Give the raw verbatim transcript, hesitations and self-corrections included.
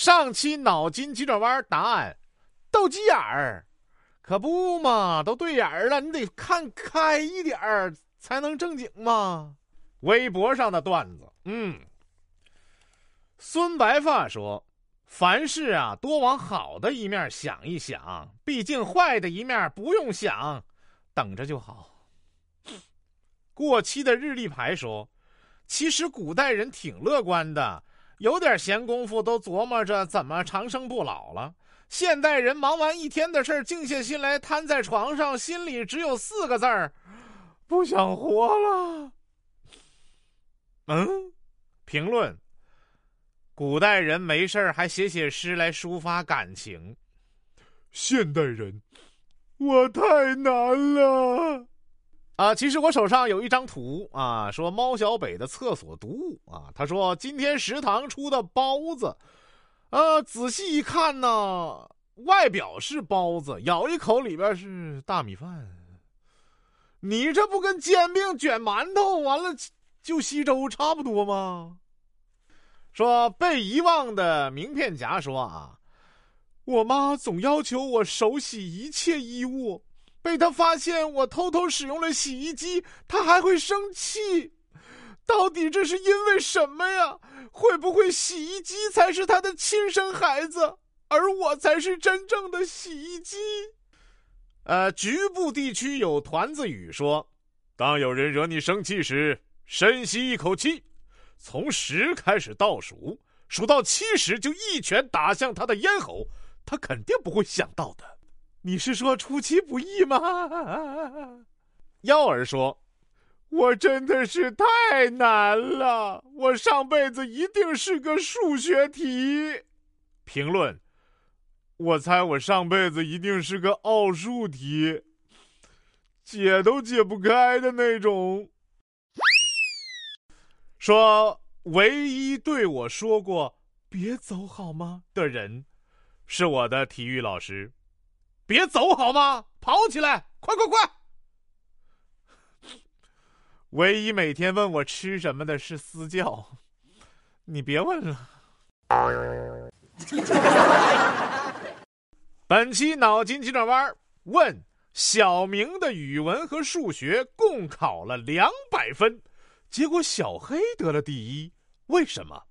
上期脑筋急转弯答案斗鸡眼儿，可不嘛，都对眼儿了，你得看开一点儿才能正经嘛。微博上的段子，嗯，孙白发说，凡事啊多往好的一面想一想，毕竟坏的一面不用想，等着就好。过期的日历牌说，其实古代人挺乐观的，有点闲工夫都琢磨着怎么长生不老了。现代人忙完一天的事儿，静下心来瘫在床上，心里只有四个字儿：不想活了。嗯，评论：古代人没事还写写诗来抒发感情，现代人，我太难了。啊，其实我手上有一张图啊，说猫小北的厕所读物啊，他说今天食堂出的包子，呃，仔细一看呢，外表是包子，咬一口里边是大米饭，你这不跟煎饼卷馒头完了就稀粥差不多吗？说被遗忘的名片夹说啊，我妈总要求我手洗一切衣物。被他发现我偷偷使用了洗衣机，他还会生气。到底这是因为什么呀？会不会洗衣机才是他的亲生孩子，而我才是真正的洗衣机？呃，局部地区有团子语说，当有人惹你生气时，深吸一口气，从十开始倒数，数到七十就一拳打向他的咽喉，他肯定不会想到的。你是说出其不意吗？耀儿说，我真的是太难了，我上辈子一定是个数学题。评论，我猜我上辈子一定是个奥数题，解都解不开的那种。说唯一对我说过别走好吗的人是我的体育老师。别走好吗？跑起来，快快快！唯一每天问我吃什么的是私教，你别问了。本期脑筋急转弯问：小明的语文和数学共考了两百分，结果小黑得了第一，为什么？